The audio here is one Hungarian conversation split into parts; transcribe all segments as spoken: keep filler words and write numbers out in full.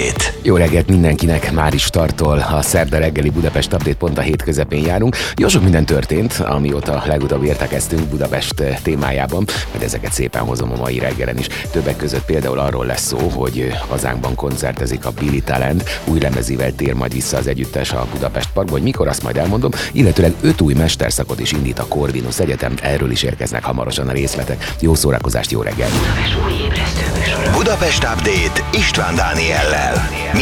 Update. Jó reggelt mindenkinek, már is startol a szerda reggeli Budapest Update, pont a hét közepén járunk. Jó sok minden történt, amióta legutóbb értekeztünk Budapest témájában, mert ezeket szépen hozom a mai reggelen is. Többek között például arról lesz szó, hogy hazánkban koncertezik a Billy Talent, új lemezével tér majd vissza az együttes a Budapest Parkba, hogy mikor, azt majd elmondom, illetőleg öt új mesterszakot is indít a Corvinus Egyetem, erről is érkeznek hamarosan a részletek. Jó szórakozást, jó reggelt! Budapest Update István Dániellel.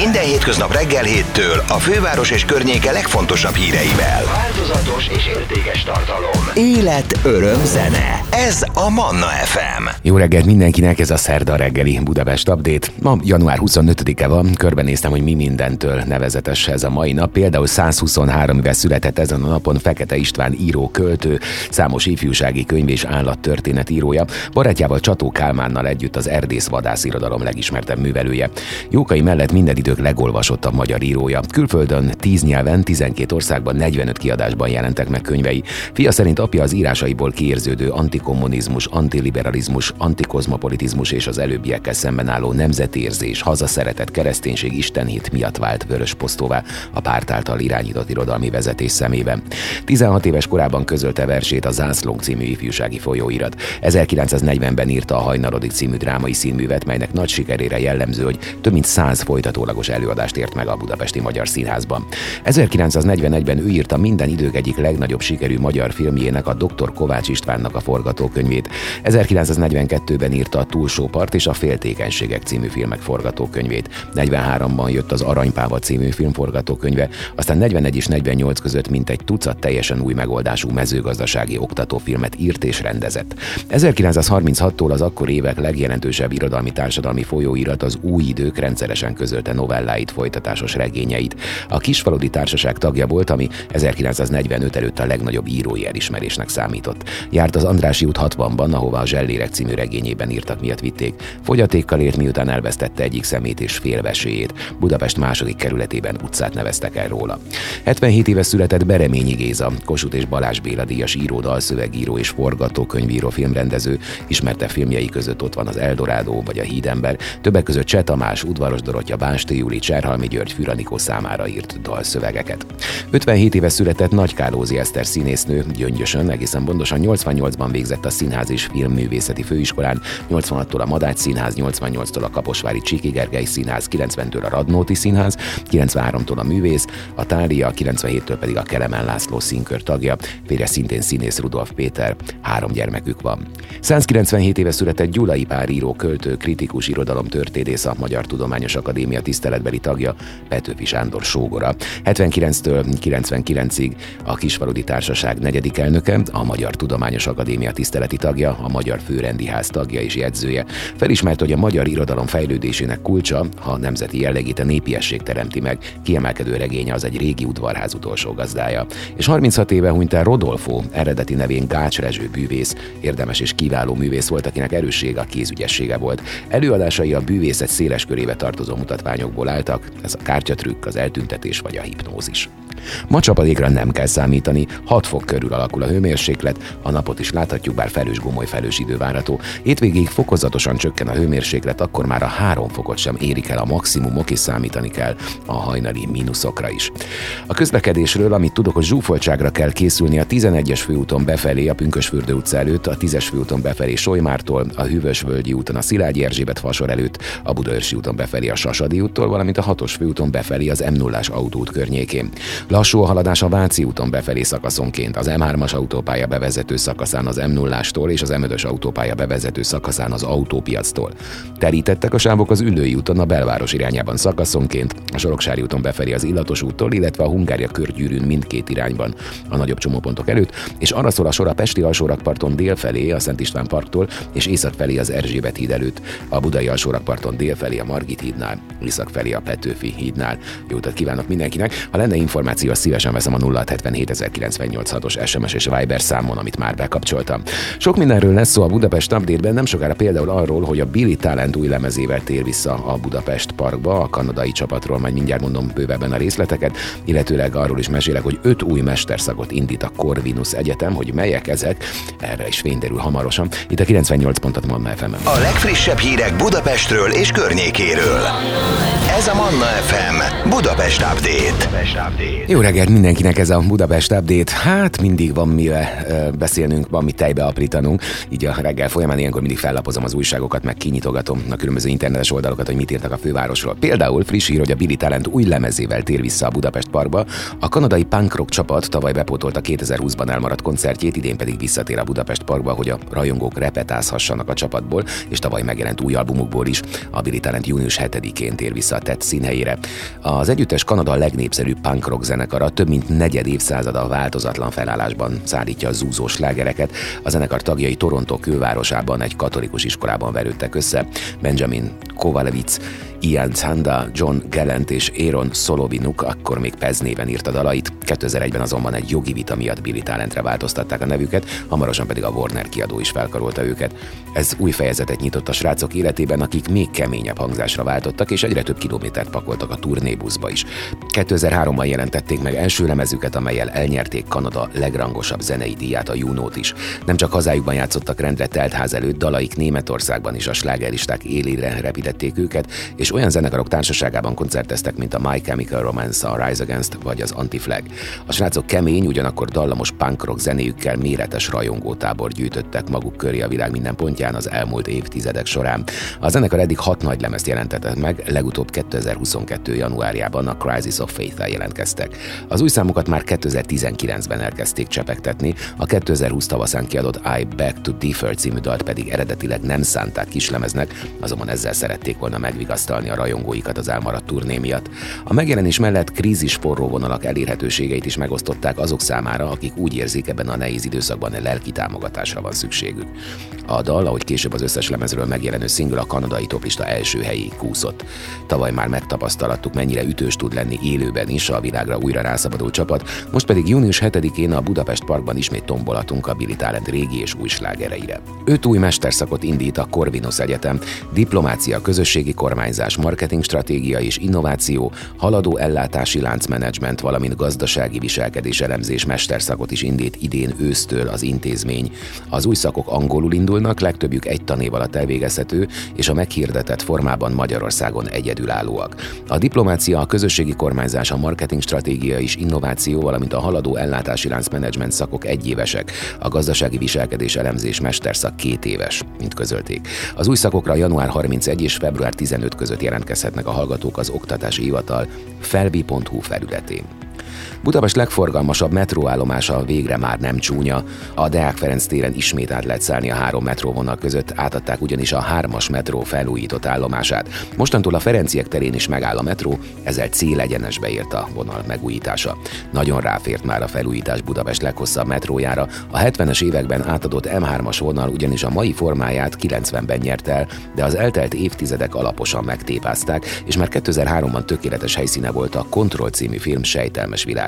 Minden hétköznap reggel héttől a főváros és környéke legfontosabb híreivel. Változatos és értékes tartalom. Élet, öröm, zene. Ez a Manna ef em. Jó reggelt mindenkinek, ez a szerda reggeli Budapest Update. Ma január huszonötödike van, körbenéztem, hogy mi mindentől nevezetes ez a mai nap. Például száz huszonhárom éve született ezen a napon Fekete István író, költő, számos ifjúsági könyv és állattörténet írója, barátjával Csató Kálmánnal együtt az erdész-vadász irodalom legismertebb művelője. Jókai mellett minden idők legolvasottabb magyar írója. Külföldön tíz nyelven, tizenkét országban, negyvenöt kiadásban jelentek meg könyvei. Fia szerint apja az írásaiból kiérződő antikommunizmus, antiliberalizmus, antikozmopolitizmus és az előbbiekkel szemben álló nemzetérzés, hazaszeretet, kereszténység, istenhit miatt vált vörös posztóvá a párt által irányított irodalmi vezetés szemében. tizenhat éves korában közölte versét a Zászlónk című ifjúsági folyóirat. ezerkilencszáznegyvenben írta a Hajnarodik című drámai színművet, melynek nagy sikerére jellemző, hogy több mint száz folytatólagos előadást ért meg a budapesti Magyar Színházban. ezerkilencszáznegyvenegyben ő írta minden idők egyik legnagyobb sikerű magyar filmjének, a doktor Kovács Istvánnak a forgatókönyvét. ezerkilencszáznegyvenkettőben írta a Túlsópart és a Féltékenységek című filmek forgatókönyvét. negyvenháromban jött az Aranypáva című film forgatókönyve, aztán negyvenegy és negyvennyolc között mintegy tucat teljesen új megoldású mezőgazdasági oktatófilmet írt és rendezett. ezerkilencszázharminchattól az akkori évek legjelentősebb irodalmi társadalmi folyóirat, az Új Idők rendszeresen közölte novelláit, folytatásos regényeit. A Kisfaludy Társaság tagja volt, ami ezerkilencszáznegyvenöt előtt a legnagyobb írói elismerésnek számított. Járt az Andrássy út hatvanban, ahova a Zsellérek című regényében írtak miatt vitték. Fogyatékkal élt, miután elvesztette egyik szemét és félveséjét. Budapest második kerületében utcát neveztek el róla. hetvenhét éves született Bereményi Géza, Kossuth és Balázs Béla díjas író, dalszövegíró és forgatókönyvíró, filmrendező. Ismertebb filmjei között ott van az Eldorádó vagy a Hídember. Többek között Cseh Tamás, Udvaros Dorottya, Bánsti Júli, Cserhalmi György, Fűr Anikó számára írt dalszövegeket. ötvenhét éves született Nagy Kálózi Eszter színésznő, Gyöngyösön, egészen pontosan nyolcvannyolcban végzett a Színház és Filmművészeti Főiskolán, nyolcvanhattól a Madács Színház, nyolcvannyolctól a Kaposvári Csíki Gergely Színház, kilencventől a Radnóti Színház, kilencvenháromtól a Művész, a Tália, kilencvenhéttől pedig a Kelemen László Színkör tagja, férje szintén színész, Rudolf Péter, három gyermekük van. százkilencvenhét éves született Gyulai Pál író, költő, kritikus, irodalomtörténész, a Magyar Tudományos Akadémia tiszteletbeli tagja, Petőfi Sándor sógora. hetvenkilenctől kilencvenkilencig a Kisfaludy Társaság negyedik elnöke, a Magyar Tudományos Akadémia tiszteleti tagja, a Magyar Főrendi Ház tagja és jegyzője. Felismert, hogy a magyar irodalom fejlődésének kulcsa, ha nemzeti jellegét a népiesség teremti meg, kiemelkedő regénye az Egy régi udvarház utolsó gazdája. És harminchat éve hunyt el Rodolfo, eredeti nevén Gács Rezső bűvész, érdemes és kiváló művész volt, akinek erőssége a kézügyessége volt. Előadásai a művészet széles körébe tartozó mutatványokból álltak, ez a kártyatrükk, az eltüntetés vagy a hipnózis. Ma csapadékra nem kell számítani, hat fok körül alakul a hőmérséklet, a napot is láthatjuk, bár felős gomoly felős idő várható. Hétvégéig fokozatosan csökken a hőmérséklet, akkor már a három fokot sem érik el a maximumok, és számítani kell a hajnali mínuszokra is. A közlekedésről, amit tudok, hogy zsúfoltságra kell készülni a tizenegyes főúton befelé, a Pünkösdfürdő utca előtt, a tízes főúton befelé Solymártól, a Hűvösvölgyi úton a Szilágyi Erzsébet fasor előtt, a Budaörsi úton befelé a Sasadi úttól, valamint a hatos főúton befelé az M nullás autóút környékén. Lassú a haladás a Váci úton befelé szakaszonként, az M hármas autópálya bevezető szakaszán az M nullastól és az M ötös autópálya bevezető szakaszán az autópiactól. Terítettek a sávok az Üllői úton a belváros irányában szakaszonként, a Soroksári úton befelé az Illatos úttól, illetve a Hungária körgyűrűn mindkét irányban a nagyobb csomópontok előtt, és arra szól a sor a Pesti alsórakparton délfelé a Szent István parktól és észak felé az Erzsébet híd előtt, a Budai alsórakparton délfelé a Margit hídnál, észak felé a Petőfi hídnál. Jó utat kívánok mindenkinek! Ha lenne információ információ, azt szívesen veszem a nulla hat hét hét nulla kilenc nyolc hat-os es em es és Viber számon, amit már bekapcsoltam. Sok mindenről lesz szó a Budapest Update-ben, nem sokára például arról, hogy a Billy Talent új lemezével tér vissza a Budapest parkba, a kanadai csapatról majd mindjárt mondom bővebben a részleteket, illetőleg arról is mesélek, hogy öt új mesterszagot indít a Corvinus Egyetem, hogy melyek ezek, erre is fényderül hamarosan. Itt a kilencvennyolc pontat Manna ef em-en. A legfrissebb hírek Budapestről és környékéről. Ez a Manna ef em Budapest Update. Jó reggelt mindenkinek, ez a Budapest Update. Hát mindig van mire beszélnünk, van mit tejbe aprítanunk. Így a reggel folyamán ilyenkor mindig fellapozom az újságokat, meg kinyitogatom a különböző internetes oldalokat, hogy mit írtak a fővárosról. Például friss hír, hogy a Billy Talent új lemezével tér vissza a Budapest parkba. A kanadai punk rock csapat tavaly bepótolta kétezer-húszban elmaradt koncertjét, idén pedig visszatér a Budapest parkba, hogy a rajongók repetázhassanak a csapatból, és tavaly megjelent új albumukból is. A Billy Talent június hetedikén tér vissza a tett színhelyére. Az együttes Kanada legnépszerűbb punk rock zenekara több mint negyed évszázada változatlan felállásban szállítja a zúzó slágereket. A zenekar tagjai Torontó külvárosában egy katolikus iskolában verődtek össze. Benjamin Kovalevitz, Ian Zanda, John Gallant és Aaron Solovinuk akkor még Pez néven írt a dalait. kétezer-egyben azonban egy jogi vita miatt Billy Talentre változtatták a nevüket, hamarosan pedig a Warner kiadó is felkarolta őket. Ez új fejezetet nyitott a srácok életében, akik még keményebb hangzásra váltottak, és egyre több kilométert pakoltak a turnébuszba is. kétezer-háromban jelentették meg első lemezüket, amellyel elnyerték Kanada legrangosabb zenei díját, a Junót is. Nem csak hazájukban játszottak rendre teltház előtt, dalaik Németországban is a slágerlisták élére repítették őket, és és olyan zenekarok társaságában koncerteztek, mint a My Chemical Romance, a Rise Against vagy az Anti-Flag. A srácok kemény, ugyanakkor dallamos punk rock zenéjükkel méretes rajongótábor gyűjtöttek maguk köré a világ minden pontján az elmúlt évtizedek során. A zenekar eddig hat nagy lemezt jelentetett meg, legutóbb kétezer-huszonkettő januárjában a Crisis of Faith-tel jelentkeztek. Az új számokat már kétezer-tizenkilencben elkezdték csepegtetni, a kétezer-húsz tavaszán kiadott I Back to Differ című dalt pedig eredetileg nem szánták kislemeznek, azonban ezzel szerették volna megvigasztalni a rajongóikat az elmaradt turné miatt. A megjelenés mellett krízis forróvonalak elérhetőségeit is megosztották azok számára, akik úgy érzik, ebben a nehéz időszakban a lelki támogatásra van szükségük. A dal, ahogy később az összes lemezről megjelenő single, a kanadai toplista első helyéig kúszott. Tavaly már megtapasztalattuk, mennyire ütős tud lenni élőben is a világra újra rászabadó csapat, most pedig június hetedikén a Budapest Parkban ismét tombolatunk a Billy Talent régi és új slágereire. Öt új mesterszakot indít a Corvinus Egyetem: diplomácia, közösségi kormányzás, marketing stratégia és innováció, haladó ellátási láncmenedzsment, valamint gazdasági viselkedés elemzés mesterszakot is indít idén ősztől az intézmény. Az új szakok angolul indulnak, legtöbbjük egy tanév alatt elvégezhető, és a meghirdetett formában Magyarországon egyedülállóak. A diplomácia, a közösségi kormányzás, a marketing stratégia és innováció, valamint a haladó ellátási láncmenedzsment szakok egyévesek, a gazdasági viselkedés elemzés mesterszak két éves, mint közölték. Az új szakokra január harmincegyedike és február tizenötödike között jelentkezhetnek a hallgatók az Oktatási Hivatal felbi pont hú felületén. Budapest legforgalmasabb metróállomása végre már nem csúnya. A Deák Ferenc téren ismét át lehet szállni a három metróvonal között, átadták ugyanis a hármas metró felújított állomását. Mostantól a Ferenciek terén is megáll a metró, ezzel célegyenesbe ért a vonal megújítása. Nagyon ráfért már a felújítás Budapest leghosszabb metrójára. A hetvenes években átadott em hármas vonal ugyanis a mai formáját kilencvenben nyert el, de az eltelt évtizedek alaposan megtépázták, és már kétezer-háromban tökéletes helyszíne volt a Kontroll című film sejtelmes világ.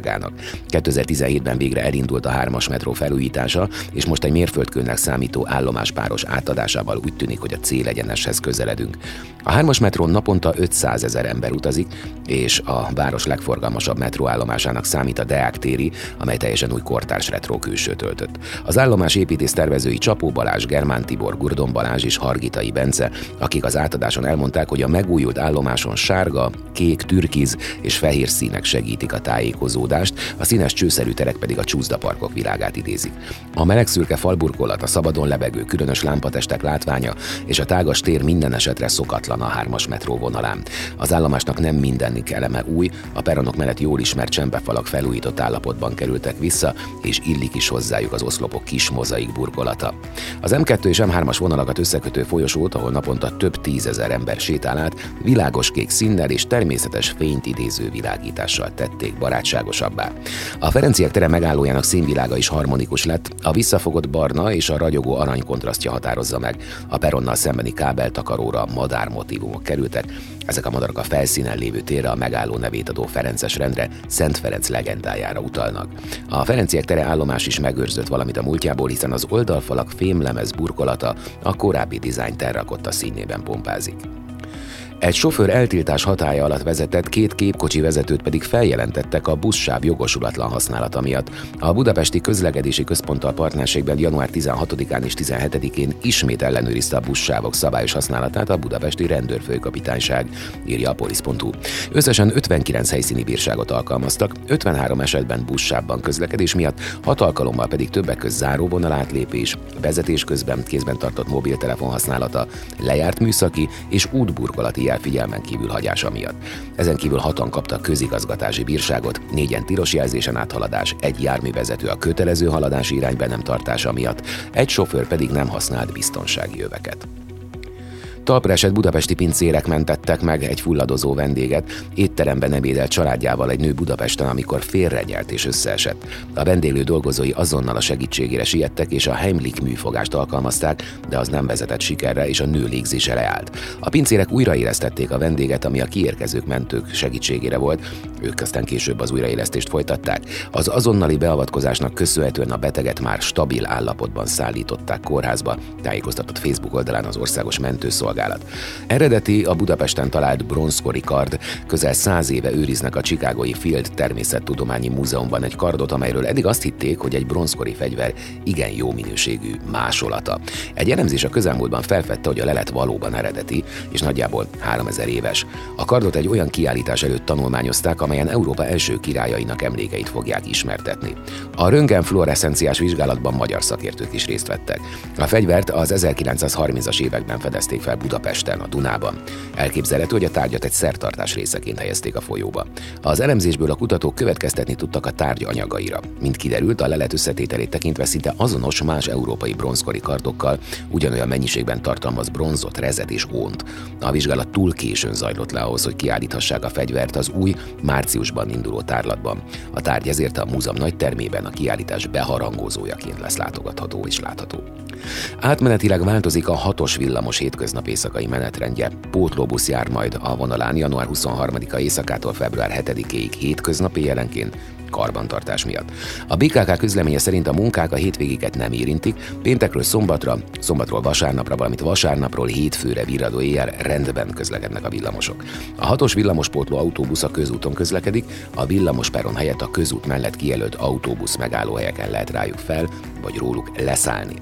kétezer-tizenhétben végre elindult a hármas metró felújítása, és most egy mérföldkőnek számító állomáspáros átadásával úgy tűnik, hogy a célegyeneshez közeledünk. A hármas metrón naponta ötszázezer ember utazik, és a város legforgalmasabb metróállomásának számít a Deák téri, amely teljesen új kortárs retró külsőt öltött. Az állomás építész tervezői Csapó Balázs, Germán Tibor, Gurdon Balázs és Hargitai Bence, akik az átadáson elmondták, hogy a megújult állomáson sárga, kék, türkiz és fehér színek segítik a tájékozódást, a színes csőszerű terek pedig a csúszdaparkok világát idézik. A melegszürke falburkolat, a szabadon lebegő különös lámpatestek látványa és a tágas tér minden esetre szokatlan a hármas metró vonalán. Az állomásnak nem mindenik eleme új, a peronok mellett jól ismert csempefalak felújított állapotban kerültek vissza, és illik is hozzájuk az oszlopok kis mozaik burkolata. Az em kettő és em hármas vonalakat összekötő folyosót, ahol naponta több tízezer ember sétál át, világos kék színnel és természetes fényt idéző világítással tették barátságos barátságosabbá. A Ferenciek tere megállójának színvilága is harmonikus lett, a visszafogott barna és a ragyogó arany kontrasztja határozza meg. A peronnal szembeni kábeltakaróra madár motívumok kerültek, ezek a madarak a felszínen lévő térre a megálló nevét adó ferences rendre, Szent Ferenc legendájára utalnak. A Ferenciek tere állomás is megőrzött valamit a múltjából, hiszen az oldalfalak fémlemez burkolata a korábbi dizájn terrakotta színében pompázik. Egy sofőr eltiltás hatálya alatt vezetett, két gépkocsi vezetőt pedig feljelentettek a buszsáv jogosulatlan használata miatt. A Budapesti Közlekedési Központtal partnerségben január tizenhatodikán és tizenhetedikén ismét ellenőrizte a buszsávok szabályos használatát a budapesti rendőrfőkapitányság, írja a polisz pont hu. Összesen ötvenkilenc helyszíni bírságot alkalmaztak, ötvenhárom esetben buszsávban közlekedés miatt, hat alkalommal pedig többek közt záróvonal átlépés, vezetés közben kézben tartott mobiltelefon használata, lejárt műszaki és útburkolati figyelmen kívül hagyása miatt. Ezen kívül hatan kaptak közigazgatási bírságot, négyen tilos jelzésen áthaladás, egy járművezető a kötelező haladási irányba nem tartása miatt, egy sofőr pedig nem használt biztonsági öveket. Talpra esett budapesti pincérek mentettek meg egy fulladozó vendéget, étteremben ebédelt családjával egy nő Budapesten, amikor félrenyelt és összeesett. A vendéglő dolgozói azonnal a segítségére siettek és a Heimlich műfogást alkalmazták, de az nem vezetett sikerre és a nő légzése leállt. A pincérek újraélesztették a vendéget, ami a kiérkezők mentők segítségére volt, ők aztán később az újraélesztést folytatták. Az azonnali beavatkozásnak köszönhetően a beteget már stabil állapotban szállították kórházba, tájékoztatott Facebook oldalán az országos mentőszolgálat. Eredeti, a Budapesten talált bronzkori kard. Közel száz éve őriznek a Chicagói Field Természettudományi Múzeumban egy kardot, amelyről eddig azt hitték, hogy egy bronzkori fegyver igen jó minőségű másolata. Egy elemzés a közelmúltban felfedte, hogy a lelet valóban eredeti, és nagyjából háromezer éves. A kardot egy olyan kiállítás előtt tanulmányozták, amelyen Európa első királyainak emlékeit fogják ismertetni. A röntgenfluoreszcenciás vizsgálatban magyar szakértők is részt vettek. A fegyvert az ezerkilencszázharmincas években fedezték fel Budapesten, a Dunában. Elképzelhető, hogy a tárgyat egy szertartás részeként helyezték a folyóba. Az elemzésből a kutatók következtetni tudtak a tárgy anyagaira. Mint kiderült, a lelet összetételét tekintve szinte azonos más európai bronzkori kardokkal, ugyanolyan mennyiségben tartalmaz bronzot, rezet és ónt. A vizsgálat túl későn zajlott le ahhoz, hogy kiállíthassák a fegyvert az új, márciusban induló tárlatban. A tárgy ezért a múzeum nagy termében a kiállítás beharangozójaként lesz látogatható és látható. Átmenetileg változik a hatos villamos hétköznapi éjszakai menetrendje. Pótlóbusz jár majd a vonalán január huszonharmadika éjszakától február hetedikéig hétköznapi jelenként karbantartás miatt. A bé ká ká közleménye szerint a munkák a hétvégéket nem érintik, péntekről szombatra, szombatról vasárnapra, valamint vasárnapról hétfőre virradó éjjel rendben közlekednek a villamosok. A hatos villamospótló autóbusz a közúton közlekedik, a villamosperon helyett a közút mellett kijelölt autóbusz megállóhelyeken lehet rájuk fel, vagy róluk leszállni.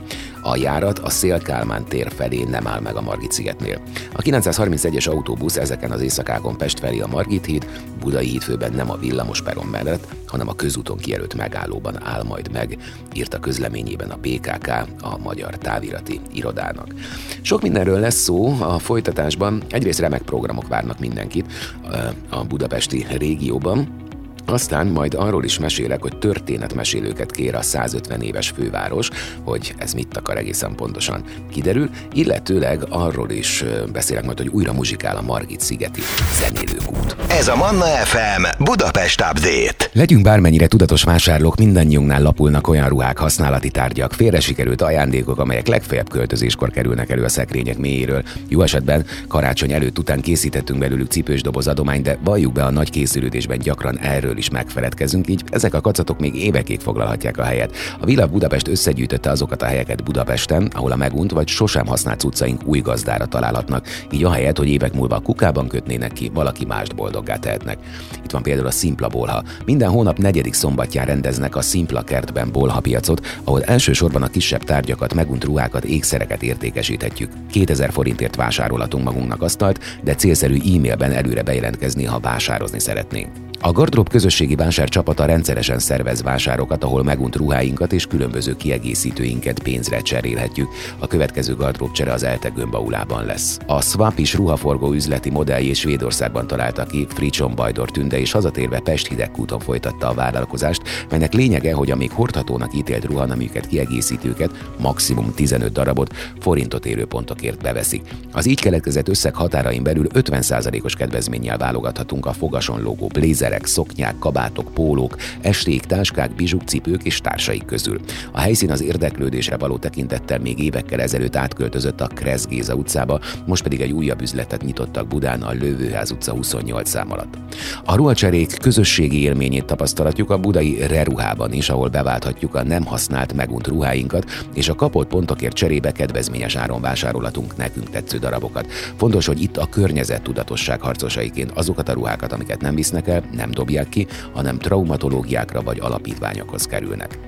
A járat a Szél-Kálmán tér felé nem áll meg a Margit szigetnél. A kilencszázharmincegyes autóbusz ezeken az éjszakákon Pest felé a Margit híd, Budai hídfőben nem a villamosperon mellett, hanem a közúton kijelölt megállóban áll majd meg, írt a közleményében a bé ká ká a Magyar Távirati Irodának. Sok mindenről lesz szó a folytatásban, egyrészt remek programok várnak mindenkit a budapesti régióban, aztán majd arról is mesélek, hogy történetmesélőket kér a százötven éves főváros, hogy ez mit akar egészen pontosan kiderül, illetőleg arról is beszélek majd, hogy újra muzsikál a Margit szigeti zenélőkút. Ez a Manna ef em Budapest Update. Legyünk bármennyire tudatos vásárlók, mindannyiunknál lapulnak olyan ruhák, használati tárgyak, félre sikerült ajándékok, amelyek legfeljebb költözéskor kerülnek elő a szekrények mélyéről. Jó esetben karácsony előtt után készítettünk belőlük cipős doboz adomány, de valljuk be, a nagy készülődésben gyakran erről is megfeledkezünk, így ezek a kacatok még évekig foglalhatják a helyet. A Világ Budapest összegyűjtötte azokat a helyeket Budapesten, ahol a megunt vagy sosem használt cuccaink új gazdára találhatnak, így ahelyett, hogy évek múlva a kukában kötnének ki, valaki mást boldoggá tehetnek. Itt van például a szimpla bolha. Minden hónap negyedik szombatján rendeznek a Szimpla kertben bolha piacot, ahol elsősorban a kisebb tárgyakat, megunt ruhákat, ékszereket értékesíthetjük. kétezer forintért vásárolhatunk magunknak asztalt, de célszerű e-mailben előre bejelentkezni, ha vásározni szeretnénk. A Gardrób közösségi vásárcsapata rendszeresen szervez vásárokat, ahol megunt ruháinkat és különböző kiegészítőinket pénzre cserélhetjük. A következő gardróbcsere az ELTE Gömbaulában lesz. A Swap is ruhaforgó üzleti modelljét Svédországban találta ki Fricson Bajdor Tünde, és hazatérve Pest Hidegkúton folytatta a vállalkozást, melynek lényege, hogy a még hordhatónak ítélt ruhanaműket, kiegészítőket, maximum tizenöt darabot forintot érő pontokért beveszik. Az így keletkezett összeg határain belül ötven százalékos kedvezménnyel válogathatunk a fogason logó blézer ruhaszerek, szoknyák, kabátok, pólók, esték, táskák, bizsuk, cipők és társaik közül. A helyszín az érdeklődésre való tekintettel még évekkel ezelőtt átköltözött a Kressz Géza utcába, most pedig egy újabb üzletet nyitottak Budán a Lővőház utca huszonnyolc szám alatt. A ruhacserék közösségi élményét tapasztalatjuk a budai Reruhában is, ahol beválthatjuk a nem használt, megunt ruháinkat, és a kapott pontokért cserébe kedvezményes áron vásárolhatunk nekünk tetsző darabokat. Fontos, hogy itt a környezettudatosság harcosaiként azokat a ruhákat, amiket nem visznek el, nem dobják ki, hanem traumatológiákra vagy alapítványokhoz kerülnek.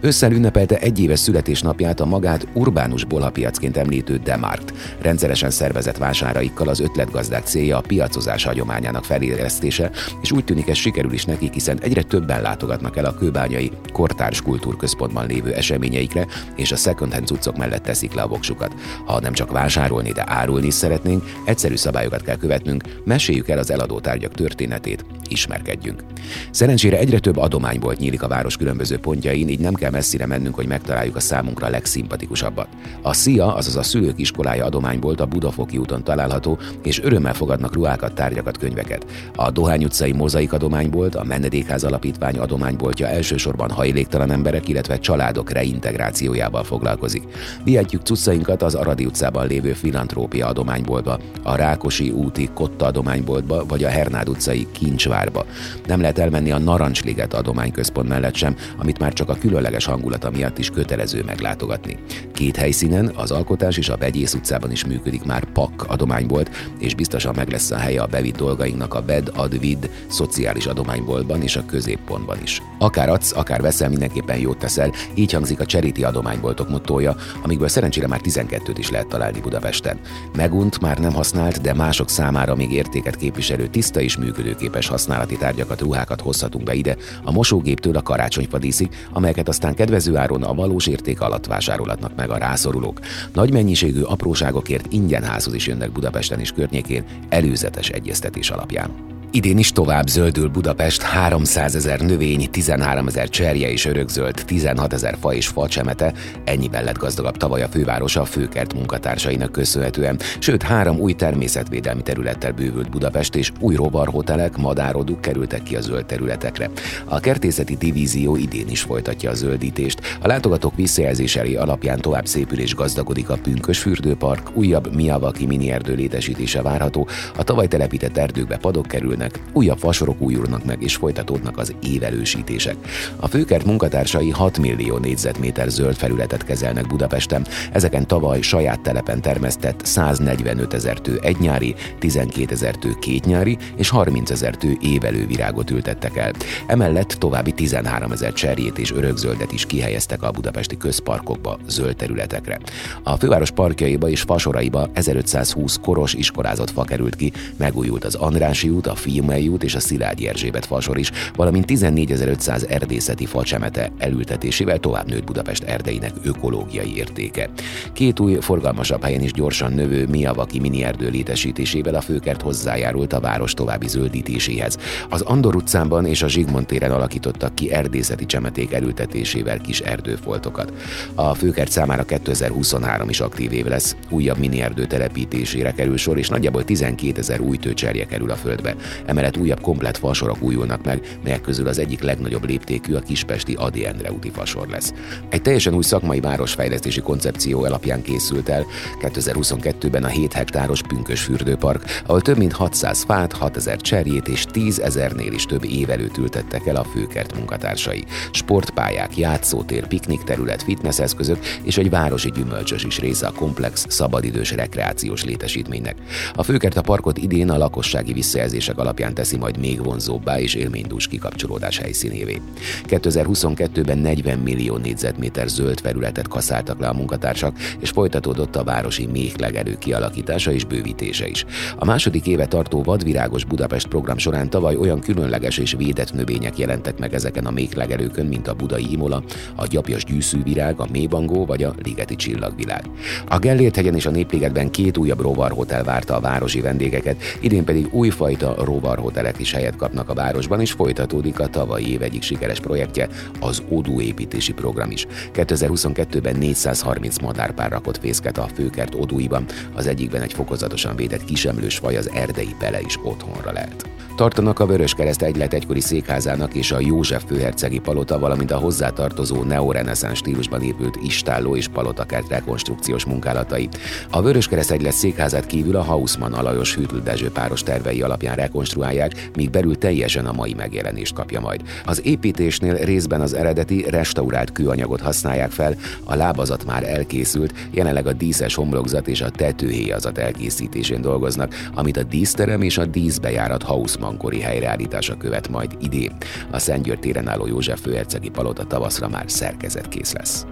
Ősszel ünnepelte egyéves születésnapját a magát urbánus bolhapiacként említő Demárt. Rendszeresen szervezett vásáraikkal az ötletgazdák célja a piacozás hagyományának felélesztése, és úgy tűnik, ez sikerül is nekik, hiszen egyre többen látogatnak el a kőbányai Kortárs Kultúrközpontban lévő eseményeikre, és a second-hand cuccok mellett teszik le a voksukat. Ha nem csak vásárolni, de árulni is szeretnénk, egyszerű szabályokat kell követnünk, meséljük el az eladó tárgyak történetét, ismerkedjünk. Szerencsére egyre több adománybolt nyílik a város különböző pontjain, így nem kell messzire mennünk, hogy megtaláljuk a számunkra legszimpatikusabbat. A SZIA, azaz a Szülők Iskolája adománybolt a Budafoki úton található, és örömmel fogadnak ruhákat, tárgyakat, könyveket. A Dohány utcai Mozaik adománybolt, a Menedékház Alapítvány adományboltja elsősorban hajléktalan emberek, illetve családok reintegrációjával foglalkozik. Vihetjük cuccainkat az Aradi utcában lévő Filantrópia adományboltba, a Rákosi úti Kotta adományboltba, vagy a Hernád utcai Kincsvárba. Nem lehet elmenni a Narancsliget adományközpont mellett sem, amit már csak a különleges hangulata miatt is kötelező meglátogatni. Két helyszínen, az Alkotás és a Vegyész utcában is működik már PAK adománybolt, és biztosan meg lesz a helye a bevitt dolgainknak a Ved ad Vid szociális adományboltban és a Középpontban is. Akár adsz, akár veszel, mindenképpen jót teszel, így hangzik a Charity adományboltok mottója, amikből szerencsére már tizenkettőt is lehet találni Budapesten. Megunt, már nem használt, de mások számára még értéket képviselő tiszta és működőképes használati tárgyakat, ruhákat hozhatunk be ide, a mosógéptől a karácsonyfa díszig, amelyeket aztán kedvező áron a valós érték alatt vásárolhatnak meg a rászorulók. Nagy mennyiségű apróságokért ingyen házhoz is jönnek Budapesten és környékén, előzetes egyeztetés alapján. Idén is tovább zöldül Budapest, háromszázezer növény, tizenháromezer cserje és örökzöld, tizenhatezer fa és facsemete, ennyiben lett gazdagabb tavaly a főváros a főkert munkatársainak köszönhetően, sőt három új természetvédelmi területtel bővült Budapest, és új rovarhotelek, madároduk kerültek ki a zöld területekre. A kertészeti divízió idén is folytatja a zöldítést, a látogatók visszajelzései alapján tovább szépül és gazdagodik a Pünkösfürdő park, újabb Miavaki minierdő létesítése várható, a tavaly telepített erdőkbe padok kerülnek, újabb fasorok újulnak meg és folytatódnak az évelősítések. A főkert munkatársai hat millió négyzetméter zöld felületet kezelnek Budapesten, ezeken tavaly saját telepen termesztett száznegyvenötezer tő egy nyári, tizenkétezer tő két nyári és harmincezer tő évelő virágot ültettek el. Emellett további tizenháromezer cserjét és örökzöldet is kihelyeztek a budapesti közparkokba, zöld területekre. A főváros parkjaiba és fasoraiba ezerötszázhúsz koros iskolázott fa került ki, megújult az Andrássy út, a Fiumei út és a Szilágyi Erzsébet fasor is, valamint tizennégyezer-ötszáz erdészeti facsemete elültetésével tovább nőtt Budapest erdeinek ökológiai értéke. Két új, forgalmasabb helyen is gyorsan növő Miavaki minierdő létesítésével a főkert hozzájárult a város további zöldítéséhez. Az Andor utcában és a Zsigmond téren alakítottak ki erdészeti csemeték elültetésével kis erdőfoltokat. A főkert számára kétezer-huszonhárom is aktív év lesz, újabb minierdő telepítésére kerül sor, és nagyjából tizenkétezer új tőcserje kerül a földbe. Emellett újabb komplett fasorok újulnak meg, melyek közül az egyik legnagyobb léptékű a kispesti Ady Endre úti fasor lesz. Egy teljesen új szakmai városfejlesztési koncepció alapján készült el kétezer-huszonkettőben a hét hektáros Pünkösfürdő park, ahol több mint hatszáz fát, hatezer cserjét és tízezernél is több évelőt ültettek el a főkert munkatársai. Sportpályák, játszótér, piknikterület, fitnesseszközök és egy városi gyümölcsös is része a komplex szabadidős rekreációs létesítménynek. A főkert a parkot idén a lakossági visszajelzések alapján teszi majd még vonzóbbá és élménydús kikapcsolódás helyszínévé. kétezer-huszonkettőben negyven millió négyzetméter zöld felületet kaszáltak le a munkatársak, és folytatódott a városi méhlegelő kialakítása és bővítése is. A második éve tartó Vadvirágos Budapest program során tavaly olyan különleges és védett növények jelentek meg ezeken a méhlegelőkön, mint a budai imola, a gyapjas gyűszűvirág, a mélybangó vagy a ligeti csillagvilág. A Gellért-hegyen és a Népligetben két újabb rovarhotel várta a városi vendégeket, idén pedig újfajta rovarhotelek is helyet kapnak a városban, és folytatódik a tavalyi év egyik sikeres projektje, az odú építési program is. kétezer-huszonkettőben négyszázharminc madárpár rakott fészket a főkert odúiban, az egyikben egy fokozatosan védett kisemlős faj, az erdei pele is otthonra lelt. tartanak a Vöröskereszt Egylet egykori székházának és a József Főhercegi palota, valamint a hozzátartozó neoreneszánsz stílusban épült istálló és palotakert rekonstrukciós munkálatai. A Vöröskereszt Egylet székházát kívül a Hausmann Alajos Hüttl-Dezső páros tervei alapján rekonstruálják, míg belül teljesen a mai megjelenést kapja majd. Az építésnél részben az eredeti, restaurált kőanyagot használják fel, a lábazat már elkészült, jelenleg a díszes homlokzat és a tetőhéjazat elkészítésén dolgoznak, amit a díszterem és a díszbejárat Hausmann-kori helyreállítása követ majd idén. A Szentgyörgy téren álló József Főhercegi palota tavaszra már szerkezetkész lesz.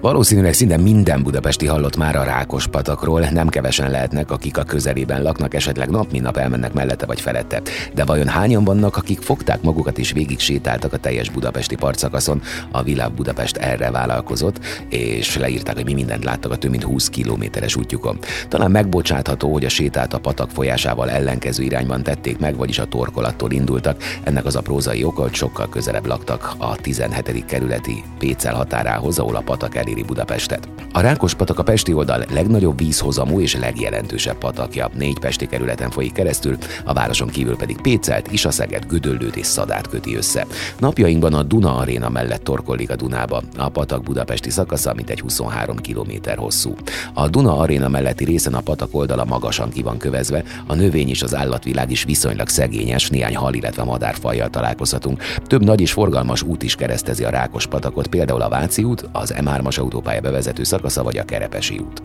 Valószínűleg szinte minden budapesti hallott már a Rákos-patakról, nem kevesen lehetnek, akik a közelében laknak, esetleg nap mint nap elmennek mellette vagy felette. De vajon hányan vannak, akik fogták magukat és végig sétáltak a teljes budapesti partszakaszon? A Világ Budapest erre vállalkozott, és leírták, hogy mi mindent láttak a több mint húsz kilométeres útjukon. Talán megbocsátható, hogy a sétát a patak folyásával ellenkező irányban tették meg, vagyis a torkolattól indultak. Ennek az a prózai oka, hogy sokkal közelebb laktak a tizenhetedik kerületi Pécel határához, ahol a patak eléri Budapestet. A Rákos-patak a pesti oldal legnagyobb vízhozamú és legjelentősebb patakja. Négy pesti kerületen folyik keresztül, a városon kívül pedig Pécelt, Isaszeget, Gödöllőt és Szadát köti össze. Napjainkban a Duna Aréna mellett torkollik a Dunába. A patak budapesti szakasza mintegy huszonhárom kilométer hosszú. A Duna Aréna melletti részen a patak oldala magasan ki van kövezve, a növény és az állatvilág is viszonylag szegényes, néhány hal, illetve madárfajjal találkozhatunk. Több nagy és forgalmas út is keresztezi a Rákos-patakot, például a Váci út, az em hármas autópálya bevezető szakasza vagy a Kerepesi út.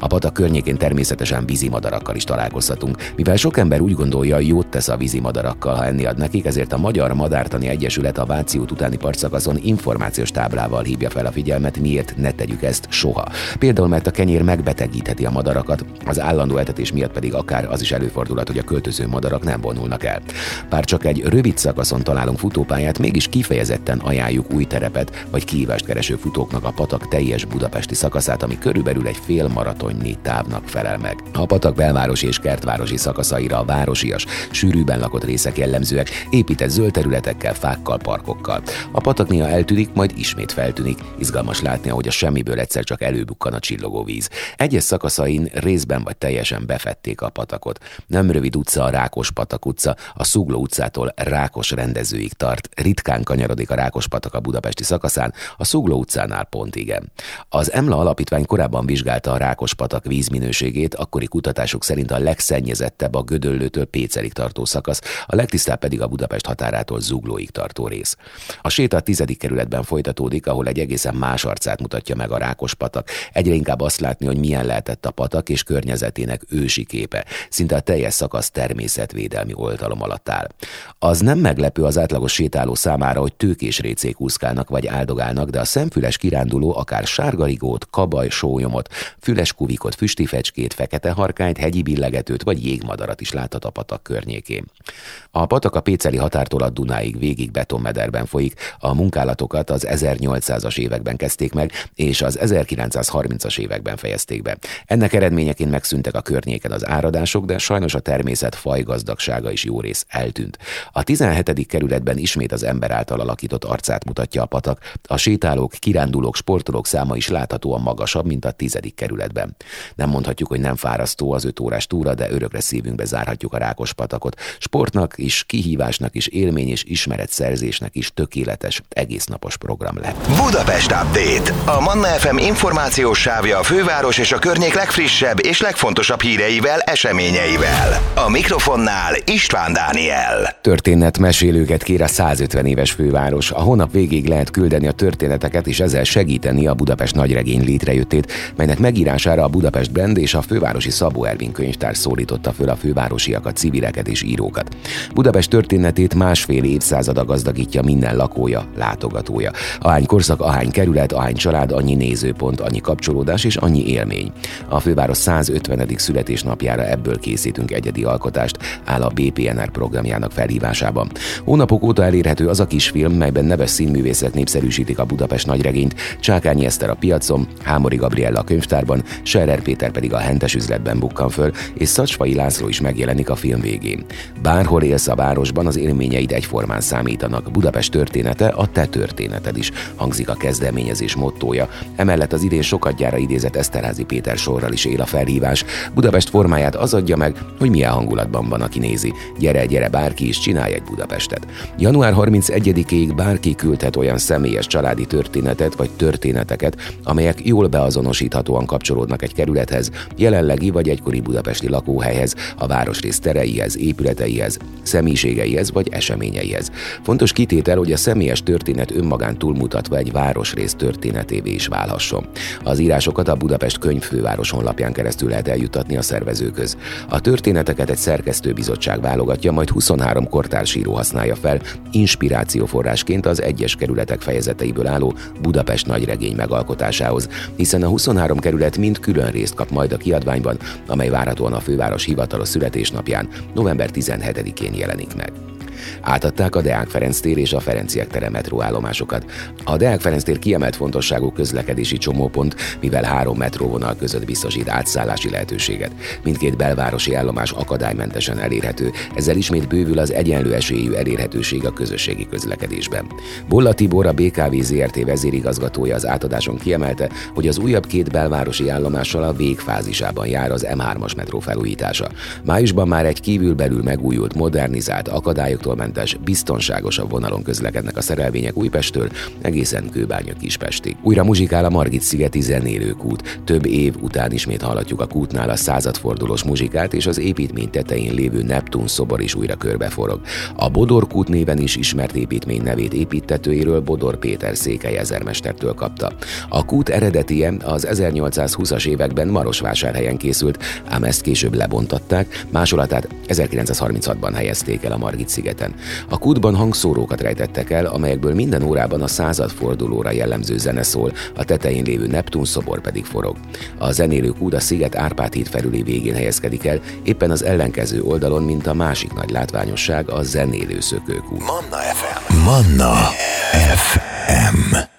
A patak környékén természetesen vízimadarakkal is találkozhatunk. Mivel sok ember úgy gondolja, jót tesz a vízimadarakkal, ha enni ad nekik, ezért a Magyar Madártani Egyesület a Váci út utáni partszakaszon információs táblával hívja fel a figyelmet, miért ne tegyük ezt soha. Például, mert a kenyér megbetegítheti a madarakat, az állandó etetés miatt pedig akár az is előfordulhat, hogy a költöző madarak nem vonulnak el. Bár csak egy rövid szakaszon találunk futópályát, mégis kifejezetten ajánljuk új terepet vagy kihívást kereső futóknak a patak teljes budapesti szakaszát, ami körülbelül egy fél maraton távnak felel meg. A patak belvárosi és kertvárosi szakaszaira a városias, sűrűben lakott részek jellemzőek, épített zöld területekkel, fákkal, parkokkal. A patak néha eltűnik, majd ismét feltűnik, izgalmas látni, ahogy a semmiből egyszer csak előbukkan a csillogó víz. Egyes szakaszain részben vagy teljesen befették a patakot. Nem rövid utca a Rákos-patak utca, a Szugló utcától Rákos rendezőig tart, ritkán kanyarodik a Rákos-patak a budapesti szakaszán, a Szugló utcánál pont igen. Az EMLA alapítvány korábban vizsgálta a Rákos patak vízminőségét, akkori kutatások szerint a legszennyezettebb a Gödöllőtől Pécelig tartó szakasz, a legtisztább pedig a Budapest határától Zuglóig tartó rész. A séta a tizedik kerületben folytatódik, ahol egy egészen más arcát mutatja meg a Rákos-patak. Egyre inkább azt látni, hogy milyen lehetett a patak és környezetének ősi képe. Szinte a teljes szakasz természetvédelmi oltalom alatt áll. Az nem meglepő az átlagos sétáló számára, hogy tőkés récék úszkálnak vagy áldogálnak, de a szemfüles kiránduló akár sárgarigót, kabaj, sólyomot, füles kuvikot, füstifecskét, fekete harkányt, hegyi billegetőt vagy jégmadarat is láthat a patak környékén. A patak a péceli határtól a Dunáig végig betonmederben folyik, a munkálatokat az ezernyolcszázas években kezdték meg, és az ezerkilencszázharmincas években fejezték be. Ennek eredményeként megszűntek a környéken az áradások, de sajnos a természet fajgazdagsága is jó rész eltűnt. A tizenhetedik kerületben ismét az ember által alakított arcát mutatja a patak, a sétálók, kirándulók, sportolók száma is láthatóan magasabb, mint a tizedik kerületben. Nem mondhatjuk, hogy nem fárasztó az öt órás túra, de örökre szívünkbe zárhatjuk a Rákos-patakot. Sportnak is, kihívásnak is, élmény és ismeretszerzésnek is tökéletes, egésznapos program lehet. Budapest Update. A Manna ef em információs sávja a főváros és a környék legfrissebb és legfontosabb híreivel, eseményeivel. A mikrofonnál István Dániel. Történetmesélőket kér a százötven éves főváros. A hónap végéig lehet küldeni a történeteket, és ezzel segíteni a Budapest nagyregény létrejöttét, melynek megírására a Budapest Brand és a fővárosi Szabó Ervin könyvtár szólította föl a fővárosiakat, civileket és írókat. Budapest történetét másfél évszázada gazdagítja minden lakója, látogatója. Ahány korszak, ahány kerület, ahány család, annyi nézőpont, annyi kapcsolódás és annyi élmény. A főváros százötvenedik születésnapjára ebből készítünk egyedi alkotást, áll a bé pé en er programjának felhívásában. Hónapok óta elérhető az a kisfilm, melyben neves színművészek népszerűsítik a Budapest nagyregényt, Csátányi Eszter a piacon, Hámori Gabriella a könyvtárban, Scherer Péter pedig a hentes üzletben bukkan föl, és Szacsvai László is megjelenik a film végén. Bárhol élsz a városban, az élményeid egyformán számítanak. Budapest története a te történeted is, hangzik a kezdeményezés mottója. Emellett az idén sokadjára idézett Eszterházy Péter sorral is él a felhívás. Budapest formáját az adja meg, hogy milyen hangulatban van, aki nézi. Gyere, gyere, bárki is csinálj egy Budapestet. január harmincegyedikéig bárki küldhet olyan személyes családi történetet vagy történeteket, amelyek jól beazonosíthatóan kapcsolódnak egy kerülethez, jelenlegi vagy egykori budapesti lakóhelyhez, a városrész tereihez, épületeihez, személyiségeihez vagy eseményeihez. Fontos kitétel, hogy a személyes történet önmagán túlmutatva egy városrész történetévé is válhasson. Az írásokat a Budapest Könyvfőváros honlapján keresztül lehet eljuttatni a szervezőköz. A történeteket egy szerkesztőbizottság válogatja, majd huszonhárom kortársíró használja fel inspirációforrásként az egyes kerületek fejezeteiből álló Budapest nagyregény megalkotásához, hiszen a huszonhárom kerület mind külön részt kap majd a kiadványban, amely várhatóan a főváros hivatalos születésnapján, november tizenhetedikén jelenik meg. Átadták a Deák Ferenc tér és a Ferenciek tere metróállomásokat. A Deák Ferenc tér kiemelt fontosságú közlekedési csomópont, mivel három metróvonal között biztosít átszállási lehetőséget. Mindkét belvárosi állomás akadálymentesen elérhető, ezzel ismét bővül az egyenlő esélyű elérhetőség a közösségi közlekedésben. Bolla Tibor, a bé ká vé zé er té vezérigazgatója az átadáson kiemelte, hogy az újabb két belvárosi állomással a végfázisában jár az em hármas metró felújítása. Májusban már egy kívülbelül megújult, modernizált, akadályoktól mentes, biztonságosabb vonalon közlekednek a szerelvények Újpesttől egészen Kőbánya-Kispestig. Újra muzsikál a Margit szigeti zenélőkút. Több év után ismét hallatjuk a kútnál a századfordulós muzsikát, és az építmény tetején lévő Neptun szobor is újra körbeforog. A Bodor kút néven is ismert építmény nevét építtetőjéről, Bodor Péter székely ezermestertől kapta. A kút eredetie az ezernyolcszázhúszas években Marosvásárhelyen készült, ám ezt később lebontatták, másolatát ezerkilencszázharminchatban helyezték el a Margit sziget. A kútban hangszórókat rejtettek el, amelyekből minden órában a századfordulóra jellemző zene szól, a tetején lévő Neptun szobor pedig forog. A zenélő kút a sziget Árpád híd felüli végén helyezkedik el, éppen az ellenkező oldalon, mint a másik nagy látványosság, a zenélő szökőkút. Manna ef em. Manna ef em.